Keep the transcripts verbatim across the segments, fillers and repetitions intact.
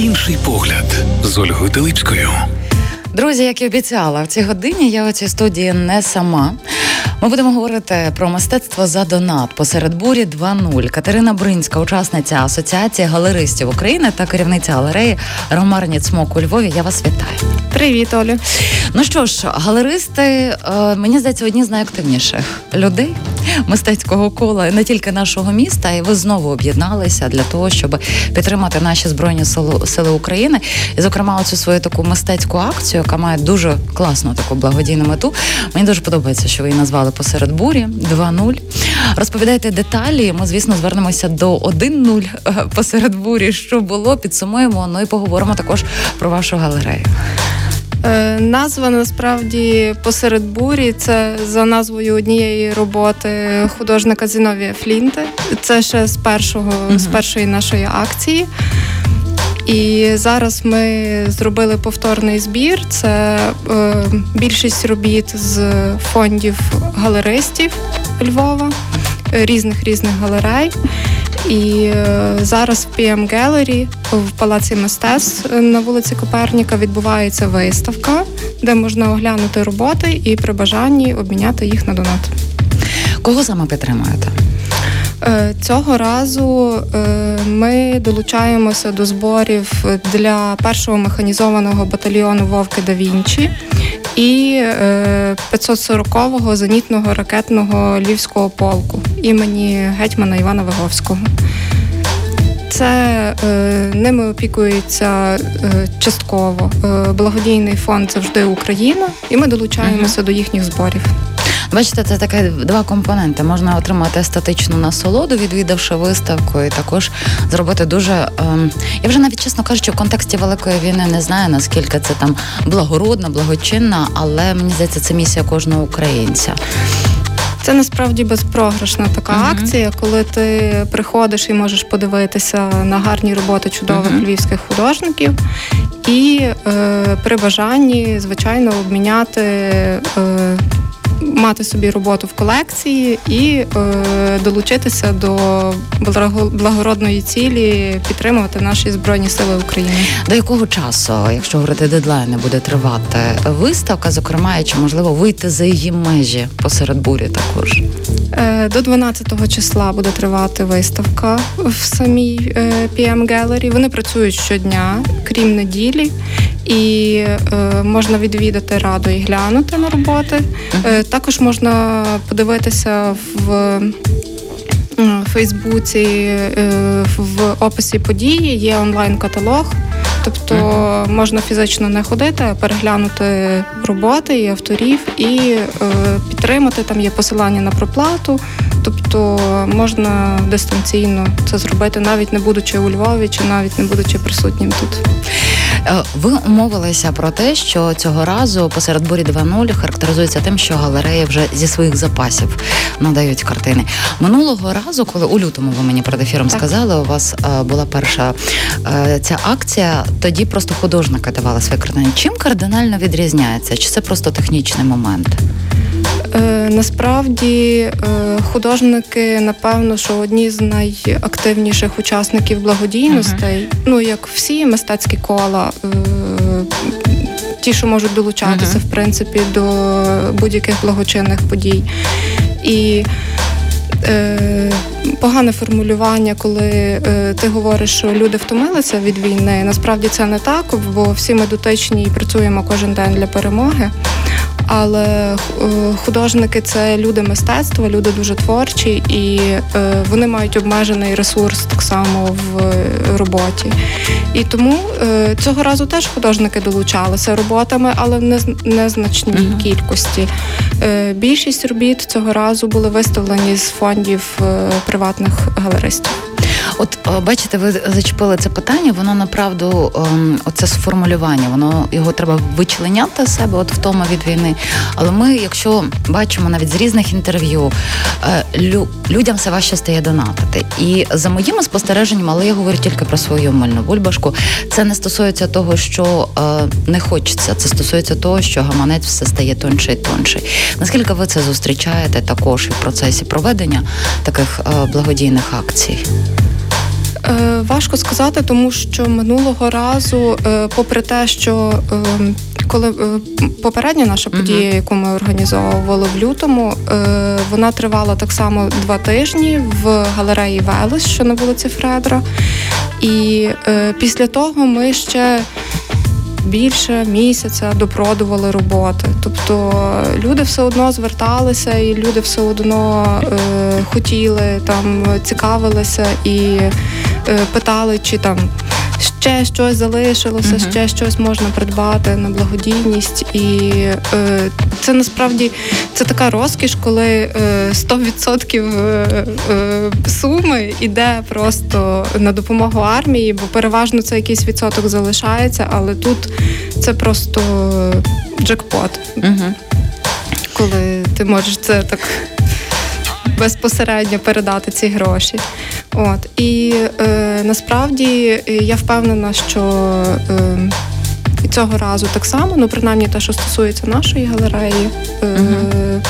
Інший погляд з Ольгою Телипською. Друзі, як і обіцяла, в цій годині я у цій студії не сама. Ми будемо говорити про мистецтво за донат «Посеред бурі два нуль». Катерина Бринська, учасниця Асоціації галеристів України та керівниця галереї Рамарні Цмок у Львові. Я вас вітаю. Привіт, Олю. Ну що ж, галеристи, мені здається, одні з найактивніших людей мистецького кола, не тільки нашого міста, і ви знову об'єдналися для того, щоб підтримати наші Збройні Сили України. І, зокрема, оцю свою таку мистецьку акцію, яка має дуже класну таку благодійну мету. Мені дуже подобається, що ви її назвали «Посеред бурі два нуль». Розповідайте деталі, ми, звісно, звернемося до один нуль «Посеред бурі», що було, підсумуємо, ну і поговоримо також про вашу галерею. Назва, насправді, «Посеред бурі» – це за назвою однієї роботи художника Зіновія Флінти. Це ще з, першого, uh-huh. з першої нашої акції. І зараз ми зробили повторний збір. Це е, більшість робіт з фондів галеристів Львова, різних-різних галерей. І е, зараз в пі ем Gallery в Палаці Мистецтв на вулиці Коперника відбувається виставка, де можна оглянути роботи і при бажанні обміняти їх на донат. Кого саме підтримуєте? Е, цього разу е, ми долучаємося до зборів для першого механізованого батальйону «Вовки да Вінчі» і е, п'ятсот сорокового зенітного ракетного Львівського полку імені гетьмана Івана Виговського. Це е, ними опікується е, частково е, благодійний фонд «Завжди Україна», і ми долучаємося mm-hmm. до їхніх зборів. Бачите, це таке два компоненти. Можна отримати естетичну насолоду, відвідавши виставку, і також зробити дуже... Ем... Я вже навіть, чесно кажучи, в контексті Великої війни не знаю, наскільки це там благородна, благочинна, але, мені здається, це місія кожного українця. Це насправді безпрограшна така uh-huh. акція, коли ти приходиш і можеш подивитися на гарні роботи чудових uh-huh. львівських художників і е, при бажанні, звичайно, обміняти... Е, мати собі роботу в колекції і е, долучитися до благородної цілі, підтримувати наші Збройні Сили України. До якого часу, якщо говорити дедлайни, буде тривати виставка, зокрема, і чи можливо вийти за її межі «Посеред бурі» також? Е, до дванадцятого числа буде тривати виставка в самій е, пі ем Gallery. Вони працюють щодня, крім неділі. І е, можна відвідати раду і глянути на роботи. Е, також можна подивитися в е, Фейсбуці, е, в описі події є онлайн-каталог. Тобто mm-hmm. можна фізично не ходити, а переглянути роботи і авторів, і е, підтримати. Там є посилання на проплату. Тобто можна дистанційно це зробити, навіть не будучи у Львові, чи навіть не будучи присутнім тут. Ви умовилися про те, що цього разу «Посеред бурі два нуль» характеризується тим, що галереї вже зі своїх запасів надають картини. Минулого разу, коли у лютому ви мені перед ефіром так. сказали, у вас е, була перша е, ця акція, тоді просто художники давали свої картини. Чим кардинально відрізняється? Чи це просто технічний момент? Е, насправді е, художники, напевно, що одні з найактивніших учасників благодійностей, uh-huh. ну, як всі мистецькі кола, е, ті, що можуть долучатися, uh-huh. в принципі, до будь-яких благочинних подій. І е, погане формулювання, коли е, ти говориш, що люди втомилися від війни, насправді це не так, бо всі ми дотичні і працюємо кожен день для перемоги. Але художники – це люди мистецтва, люди дуже творчі, і вони мають обмежений ресурс так само в роботі. І тому цього разу теж художники долучалися роботами, але в незначній uh-huh. кількості. Більшість робіт цього разу були виставлені з фондів приватних галеристів. От, бачите, ви зачепили це питання, воно, направду, оце сформулювання, воно, його треба вичленяти з себе, от втома від війни. Але ми, якщо бачимо навіть з різних інтерв'ю, лю, людям все важче стає донатити. І за моїми спостереженнями, але я говорю тільки про свою мильну бульбашку, це не стосується того, що не хочеться, це стосується того, що гаманець все стає тонший і тонший. Наскільки ви це зустрічаєте також в процесі проведення таких благодійних акцій? Важко сказати, тому що минулого разу, попри те, що коли попередня наша подія, яку ми організовували в лютому, вона тривала так само два тижні в галереї «Велес», що на вулиці Фредера. І після того ми ще більше місяця допродували роботи. Тобто люди все одно зверталися, і люди все одно е, хотіли, там, цікавилися і е, питали, чи там ще щось залишилося, uh-huh. ще щось можна придбати на благодійність. І е, це насправді це така розкіш, коли е, сто відсотків е, е, суми йде просто на допомогу армії, бо переважно це якийсь відсоток залишається, але тут це просто джекпот, uh-huh. коли ти можеш це так безпосередньо передати ці гроші. От. І е, насправді я впевнена, що і е, цього разу так само, ну принаймні те, що стосується нашої галереї, е, угу.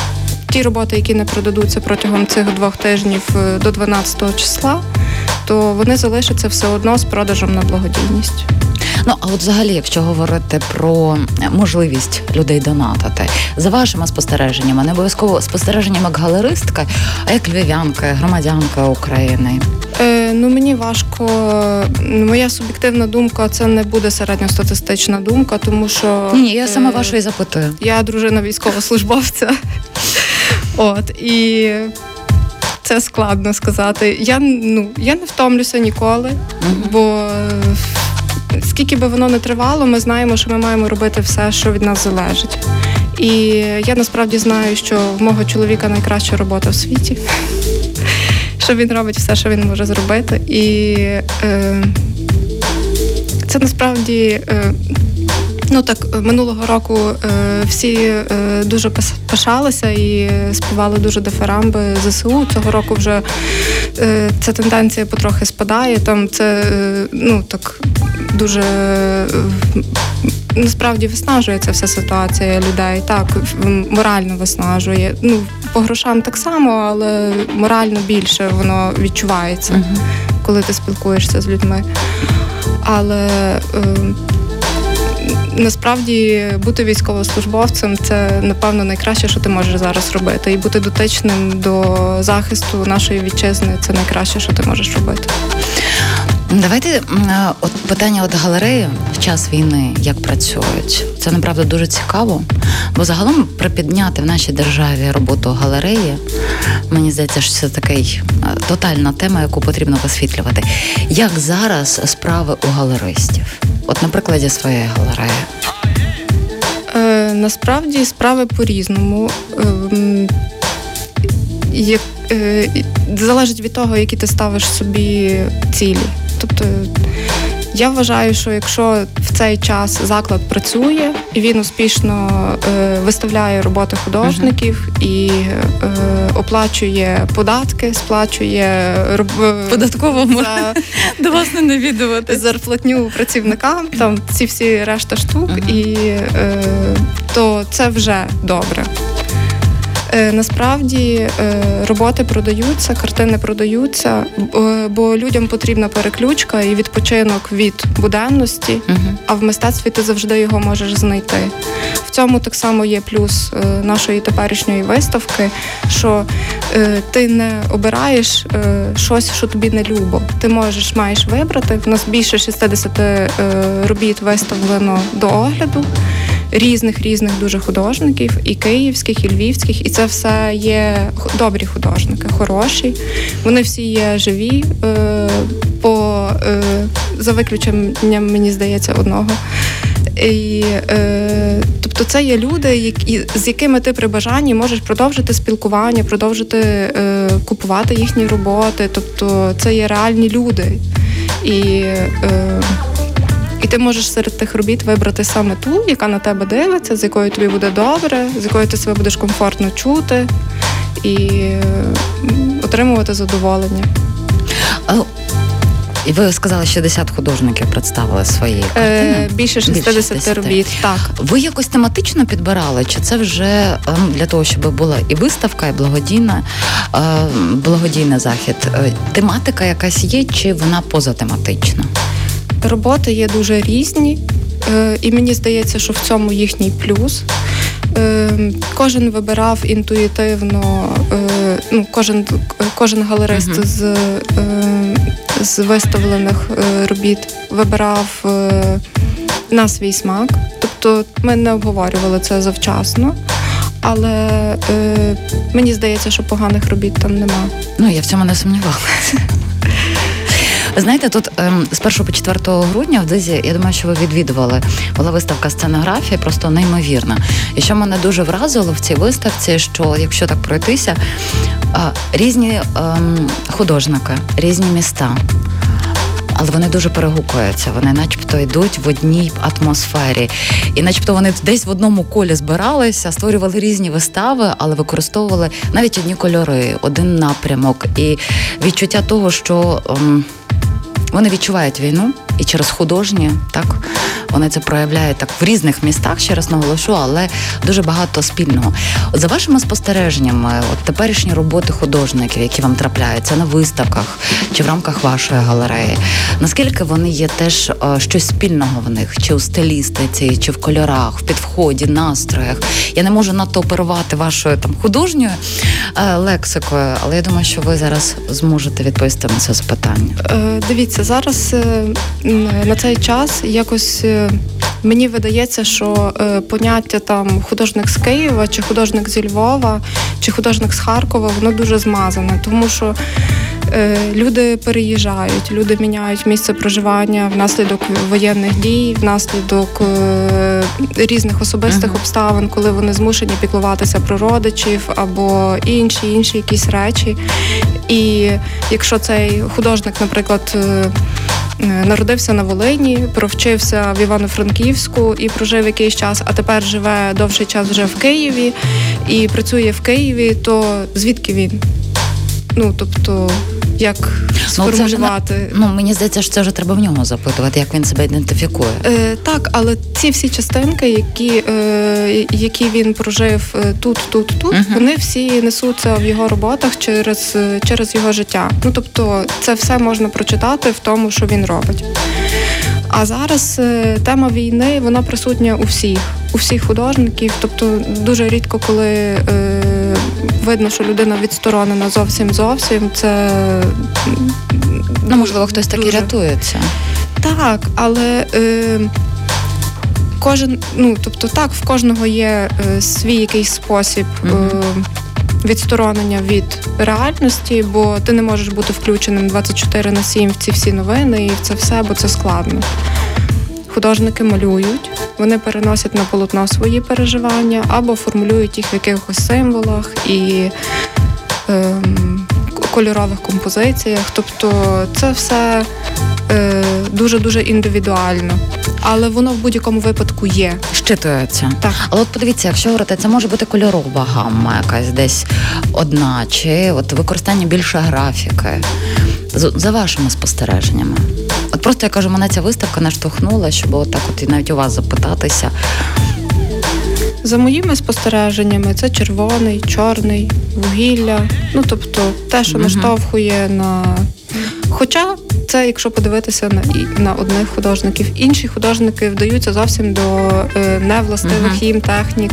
ті роботи, які не продадуться протягом цих двох тижнів до дванадцятого числа, то вони залишаться все одно з продажем на благодійність. Ну, а от взагалі, якщо говорити про можливість людей донатити, за вашими спостереженнями, не обов'язково спостереженнями як галеристка, а як львів'янка, громадянка України? Е, ну, мені важко, моя суб'єктивна думка, це не буде середньостатистична думка, тому що... Ні, я саме е, вашої запитую. Я дружина військовослужбовця, от, і... Це складно сказати. Я, ну, я не втомлюся ніколи, бо скільки би воно не тривало, ми знаємо, що ми маємо робити все, що від нас залежить. І я насправді знаю, що в мого чоловіка найкраща робота в світі, що він робить все, що він може зробити. І е, це насправді... Е, Ну так, минулого року е, всі е, дуже пишалися і співали дуже дифирамби ЗСУ. Цього року вже е, ця тенденція потрохи спадає. Там це е, ну так дуже е, насправді виснажується вся ситуація людей. Так, морально виснажує. Ну по грошам так само, але морально більше воно відчувається, угу. коли ти спілкуєшся з людьми. Але е, насправді, бути військовослужбовцем – це, напевно, найкраще, що ти можеш зараз робити. І бути дотичним до захисту нашої вітчизни – це найкраще, що ти можеш робити. Давайте от питання от галереї в час війни, як працюють. Це, направду, дуже цікаво. Бо загалом припідняти в нашій державі роботу галереї, мені здається, що це така тотальна тема, яку потрібно висвітлювати. Як зараз справи у галеристів? От на прикладі своєї галереї. Е, насправді справи по-різному. Е, е, залежить від того, які ти ставиш собі цілі. Тобто я вважаю, що якщо в цей час заклад працює, і він успішно е, виставляє роботи художників uh-huh. і е, оплачує податки, сплачує роб... податковому за... до вас не навідувати зарплатню працівникам, там ці всі решта штук, uh-huh. і е, то це вже добре. Насправді роботи продаються, картини продаються, бо людям потрібна переключка і відпочинок від буденності, угу. а в мистецтві ти завжди його можеш знайти. В цьому так само є плюс нашої теперішньої виставки, що ти не обираєш щось, що тобі не любо. Ти можеш, маєш вибрати. В нас більше шістдесят робіт виставлено до огляду. Різних-різних дуже художників, і київських, і львівських, і це все є добрі художники, хороші. Вони всі є живі, е, по, е, за виключенням, мені здається, одного. І, е, тобто це є люди, які, з якими ти при бажанні можеш продовжити спілкування, продовжити е, купувати їхні роботи. Тобто це є реальні люди. І... Е, І ти можеш серед тих робіт вибрати саме ту, яка на тебе дивиться, з якою тобі буде добре, з якою ти себе будеш комфортно чути і отримувати задоволення. І ви сказали, що десять художників представили свої картини? Е, більше шістдесят робіт, так. Ви якось тематично підбирали? Чи це вже для того, щоб була і виставка, і благодійна, благодійний захід? Тематика якась є, чи вона позатематична? Роботи є дуже різні, і мені здається, що в цьому їхній плюс. Кожен вибирав інтуїтивно, ну, кожен, кожен галерист uh-huh. з, з виставлених робіт вибирав на свій смак. Тобто ми не обговорювали це завчасно. Але е, мені здається, що поганих робіт там нема. Ну, я в цьому не сумнівалася. Знаєте, тут ем, з першого по четверте грудня в Дзизі, я думаю, що ви відвідували, була виставка сценографії, просто неймовірна. І що мене дуже вразило в цій виставці, що якщо так пройтися, е, різні ем, художники, різні міста, але вони дуже перегукуються, вони начебто йдуть в одній атмосфері. І начебто вони десь в одному колі збиралися, створювали різні вистави, але використовували навіть одні кольори, один напрямок. І відчуття того, що ем, вони відчувають війну, і через художні, так, вони це проявляють так в різних містах, ще раз наголошу, але дуже багато спільного. От за вашими спостереженнями, от теперішні роботи художників, які вам трапляються на виставках чи в рамках вашої галереї, наскільки вони є теж е, щось спільного в них? Чи у стилістиці, чи в кольорах, в підході, настроях? Я не можу надто оперувати вашою там художньою е, лексикою, але я думаю, що ви зараз зможете відповісти на це запитання. Е, дивіться, зараз... Е... На цей час якось мені видається, що е, поняття там художник з Києва, чи художник зі Львова, чи художник з Харкова, воно дуже змазане, тому що е, люди переїжджають, люди міняють місце проживання внаслідок воєнних дій, внаслідок е, різних особистих uh-huh. обставин, коли вони змушені піклуватися про родичів або інші, інші якісь речі. І якщо цей художник, наприклад, е, народився на Волині, провчився в Івано-Франківську і прожив якийсь час, а тепер живе довший час вже в Києві і працює в Києві, то звідки він? Ну, тобто, як сформулювати? Ну, вже, ну мені здається, що це вже треба в нього запитувати, як він себе ідентифікує. Е, так, але ці всі частинки, які, е, які він прожив тут, тут, тут, uh-huh. вони всі несуться в його роботах через, через його життя. Ну, тобто, це все можна прочитати в тому, що він робить. А зараз е, тема війни, вона присутня у всіх, у всіх художників. Тобто, дуже рідко, коли... Е, видно, що людина відсторонена зовсім-зовсім. Це, ну, можливо, хтось так і рятується. Так, але е, кожен, ну, тобто так, в кожного є е, свій якийсь спосіб е, відсторонення від реальності, бо ти не можеш бути включеним двадцять чотири на сім в ці всі новини і в це все, бо це складно. Художники малюють, вони переносять на полотно свої переживання або формулюють їх в якихось символах і ем, кольорових композиціях. Тобто це все е, дуже-дуже індивідуально. Але воно в будь-якому випадку є. Щитується. Так. Але от подивіться, якщо говорити, це може бути кольорова гамма якась десь одна, чи от використання більше графіки. За вашими спостереженнями. От просто, я кажу, мене ця виставка наштовхнула, щоб отак от і навіть у вас запитатися. За моїми спостереженнями, це червоний, чорний, вугілля. Ну, тобто, те, що наштовхує на... Хоча це, якщо подивитися на, на одних художників. Інші художники вдаються зовсім до е, невластивих uh-huh. їм технік.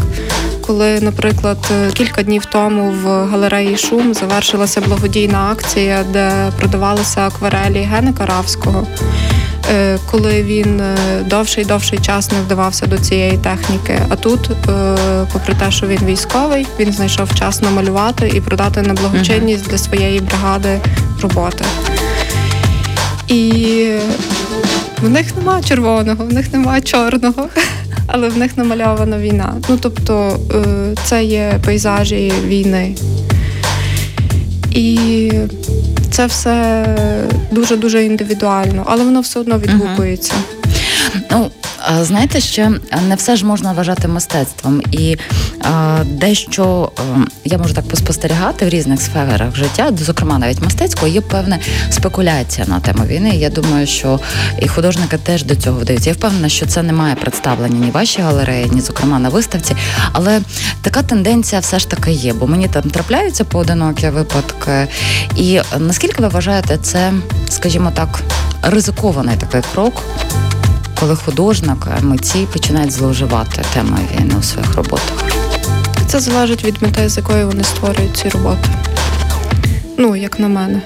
Коли, наприклад, кілька днів тому в галереї «Шум» завершилася благодійна акція, де продавалися акварелі Гени Каравського, е, коли він довший-довший час не вдавався до цієї техніки. А тут, е, попри те, що він військовий, він знайшов час намалювати і продати на благочинність uh-huh. для своєї бригади роботи. І в них нема червоного, в них нема чорного, але в них намальована війна. Ну, тобто, це є пейзажі війни. І це все дуже-дуже індивідуально, але воно все одно відгукується. Угу. Ну, Знаєте, ще не все ж можна вважати мистецтвом. І дещо, я можу так поспостерігати в різних сферах життя, зокрема навіть мистецького, є певна спекуляція на тему війни. Я думаю, що і художники теж до цього вдаються. Я впевнена, що це не має представлення ні в вашій галереї, ні, зокрема, на виставці. Але така тенденція все ж таки є, бо мені там трапляються поодинокі випадки. І наскільки ви вважаєте, це, скажімо так, ризикований такий крок, коли художник, митці починають зловживати темою війни у своїх роботах? Це залежить від мети, з якою вони створюють ці роботи. Ну, як на мене.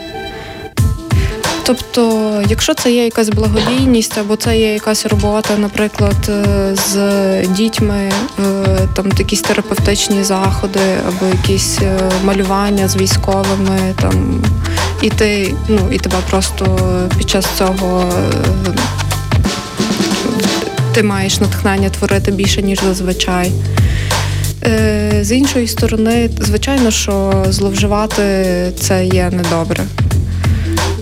Тобто, якщо це є якась благодійність, або це є якась робота, наприклад, з дітьми, там якісь терапевтичні заходи, або якісь малювання з військовими, там, і ти, ну, і тебе просто під час цього ти маєш натхнення творити більше, ніж зазвичай. З іншої сторони, звичайно, що зловживати це є недобре.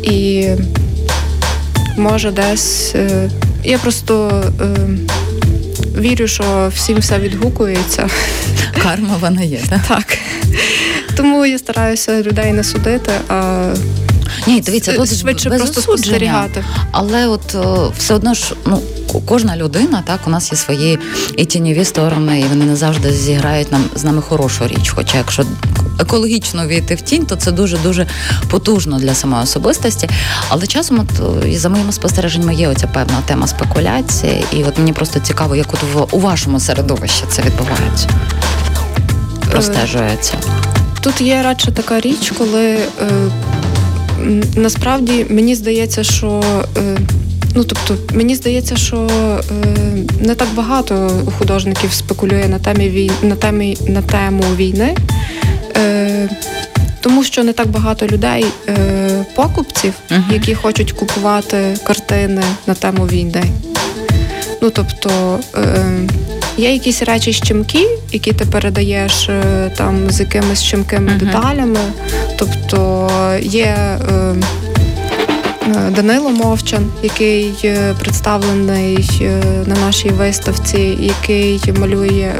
І може десь, е, я просто е, вірю, що всім все відгукується. Карма вона є, так? Так. Тому я стараюся людей не судити, а Ні, дивіться, тут швидше просто спостерігати. Але от о, все одно ж, ну, кожна людина, так, у нас є свої і тіньові сторони, і вони не завжди зіграють нам з нами хорошу річ. Хоча якщо екологічно війти в тінь, то це дуже-дуже потужно для самої особистості. Але часом, от, і за моїми спостереженнями, є оця певна тема спекуляції. І от мені просто цікаво, як от в, у вашому середовищі це відбувається, простежується. Тут є радше така річ, коли... Насправді, мені здається, що ну, тобто, мені здається, що не так багато художників спекулює на темі війни, на темі, на тему війни, тому що не так багато людей, покупців, які хочуть купувати картини на тему війни. Ну, тобто, є якісь речі щемкі, які ти передаєш там з якимись щемкими uh-huh. деталями. Тобто є е, Данило Мовчан, який представлений на нашій виставці, який малює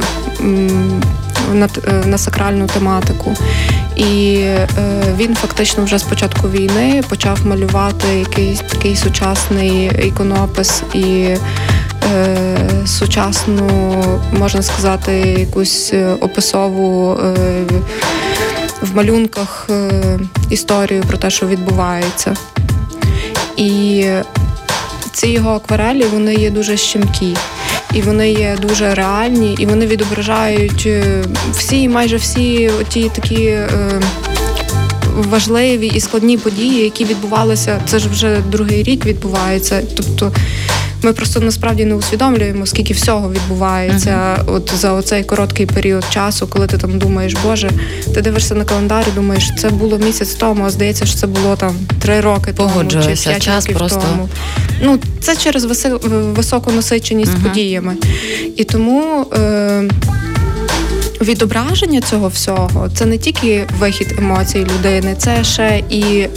м, на, на сакральну тематику. І е, він фактично вже з початку війни почав малювати якийсь такий сучасний іконопис і сучасну, можна сказати, якусь описову в малюнках історію про те, що відбувається. І ці його акварелі, вони є дуже щемкі, і вони є дуже реальні, і вони відображають всі, майже всі ті такі важливі і складні події, які відбувалися, це ж вже другий рік відбувається, тобто ми просто насправді не усвідомлюємо, скільки всього відбувається uh-huh. от за оцей короткий період часу, коли ти там думаєш, боже, ти дивишся на календар і думаєш, це було місяць тому, а здається, що це було там три роки тому, чи п'ять років просто... тому. Ну, це через високу насиченість uh-huh. подіями. І тому е- відображення цього всього – це не тільки вихід емоцій людини, це ще і е,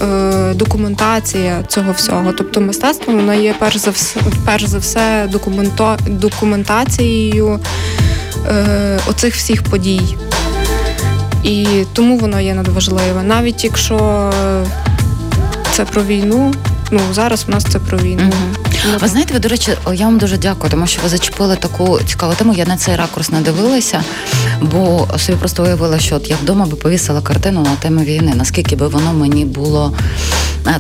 документація цього всього. Тобто мистецтво, воно є перш за все, перш за все документо, документацією е, оцих всіх подій. І тому воно є надважливе. Навіть якщо це про війну, ну зараз у нас це про війну. Угу. Ви знаєте, ви, до речі, я вам дуже дякую, тому що ви зачепили таку цікаву тему. Я на цей ракурс не дивилася, бо собі просто уявила, що от я вдома би повісила картину на тему війни. Наскільки би воно мені було...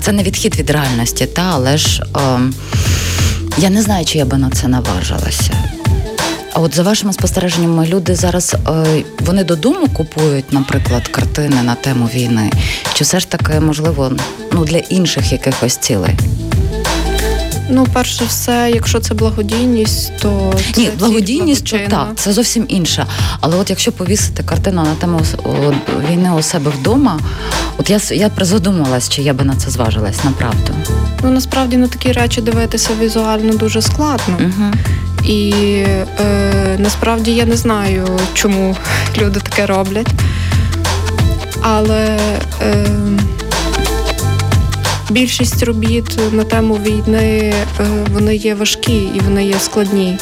Це не відхід від реальності, та, але ж е, я не знаю, чи я би на це наважилася. А от за вашими спостереженнями, люди зараз, е, вони додому купують, наприклад, картини на тему війни? Чи все ж таки, можливо, ну, для інших якихось цілей? Ну, перше все, якщо це благодійність, то... Це Ні, благодійність, то так, це зовсім інше. Але от якщо повісити картину на тему війни у себе вдома, от я, я призадумалась, чи я би на це зважилась, направду. Ну, насправді, на такі речі дивитися візуально дуже складно. Угу. І е, насправді я не знаю, чому люди таке роблять. Але... Е, Більшість робіт на тему війни, вони є важкі і вони є складні.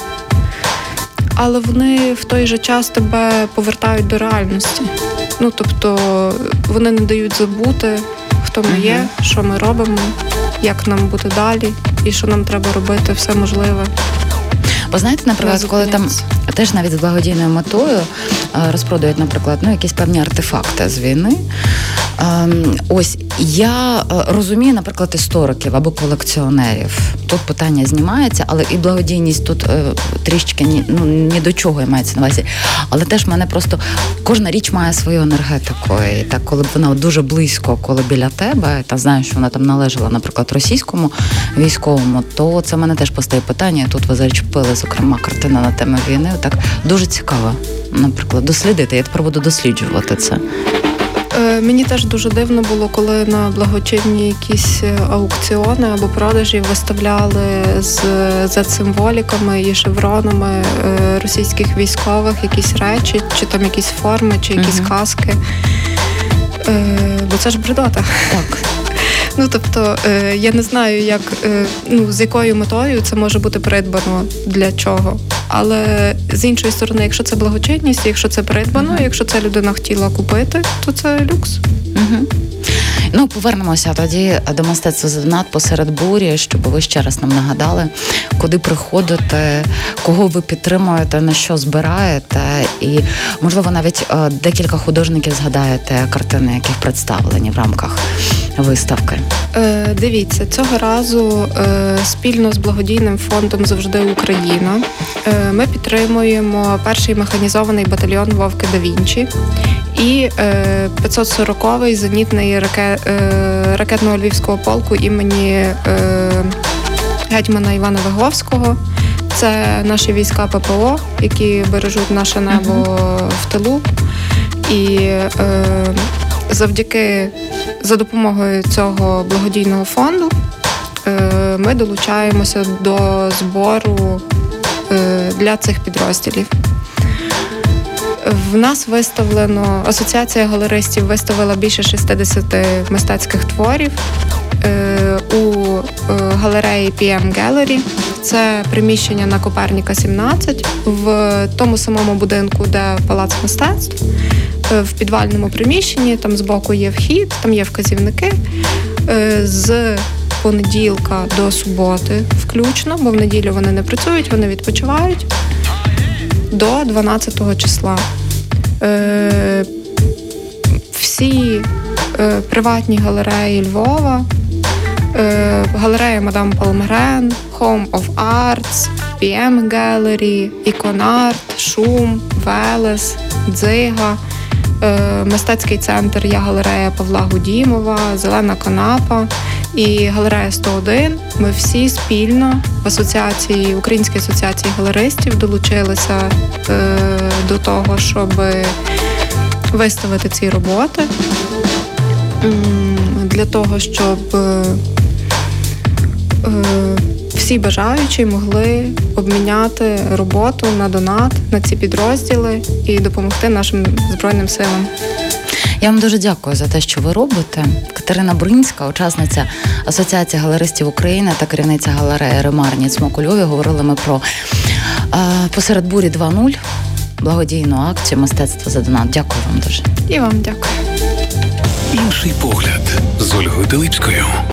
Але вони в той же час тебе повертають до реальності. Ну, тобто, вони не дають забути, хто ми є, що ми робимо, як нам бути далі і що нам треба робити, все можливе. Бо знаєте, наприклад, коли там теж навіть з благодійною метою розпродають, наприклад, ну, якісь певні артефакти з війни. Ось, я розумію, наприклад, істориків або колекціонерів. Тут питання знімається, але і благодійність тут трішки ні, ну, ні до чого мається на увазі. Але теж мене просто... Кожна річ має свою енергетику. І так, коли б вона дуже близько, коли біля тебе, та знаєш, що вона там належала, наприклад, російському військовому, то це мене теж постає питання. Тут ви зачепили, зокрема, картина на тему війни. Так, дуже цікаво, наприклад, дослідити. Я тепер буду досліджувати це. Мені теж дуже дивно було, коли на благочинні якісь аукціони або продажі виставляли з зет-символіками і шевронами російських військових якісь речі, чи там якісь форми, чи якісь uh-huh. каски. Бо це ж бредота. Так. Ну, тобто, я не знаю, як, ну, з якою метою це може бути придбано, для чого. Але, з іншої сторони, якщо це благочинність, якщо це придбано, uh-huh. якщо це людина хотіла купити, то це люкс. Uh-huh. Ну, повернемося тоді до мистецтва «Задонат посеред бурі», щоб ви ще раз нам нагадали, куди приходите, кого ви підтримуєте, на що збираєте. І, можливо, навіть декілька художників згадаєте картини, яких представлені в рамках виставки. Е, дивіться, цього разу е, спільно з благодійним фондом «Завжди Україна» е, ми підтримуємо перший механізований батальйон «Вовки да Вінчі» і е, п'ятсот сороковий зенітний ракет, е, ракетного Львівського полку імені е, гетьмана Івана Виговського. Це наші війська Пе Пе О, які бережуть наше небо mm-hmm. в тилу. І е, завдяки, за допомогою цього благодійного фонду, ми долучаємося до збору для цих підрозділів. В нас виставлено, Асоціація галеристів виставила більше шістдесят мистецьких творів у галереї Пі Ем Gallery. Це приміщення на Коперніка, сімнадцять, в тому самому будинку, де Палац мистецтв. В підвальному приміщенні, там збоку є вхід, там є вказівники. З понеділка до суботи включно, бо в неділю вони не працюють, вони відпочивають, до дванадцятого числа. Всі приватні галереї Львова, галерея Мадам Палмгрен, Home of Arts, Пі Ем Gallery, Icon Art, Шум, Велес, Дзига, мистецький центр «Я галерея» Павла Гудімова, «Зелена Канапа» і «Галерея сто один». Ми всі спільно в асоціації, Українській асоціації галеристів долучилися е, до того, щоб виставити ці роботи для того, щоб е, всі бажаючі могли обміняти роботу на донат, на ці підрозділи і допомогти нашим Збройним силам. Я вам дуже дякую за те, що ви робите. Катерина Бринська, учасниця Асоціації галеристів України та керівниця галереї Рамарні Цмок у Львові. Говорили ми про е, «Посеред бурі два нуль», благодійну акцію «Мистецтво за донат». Дякую вам дуже. І вам дякую. Інший погляд з Ольгою Телипською.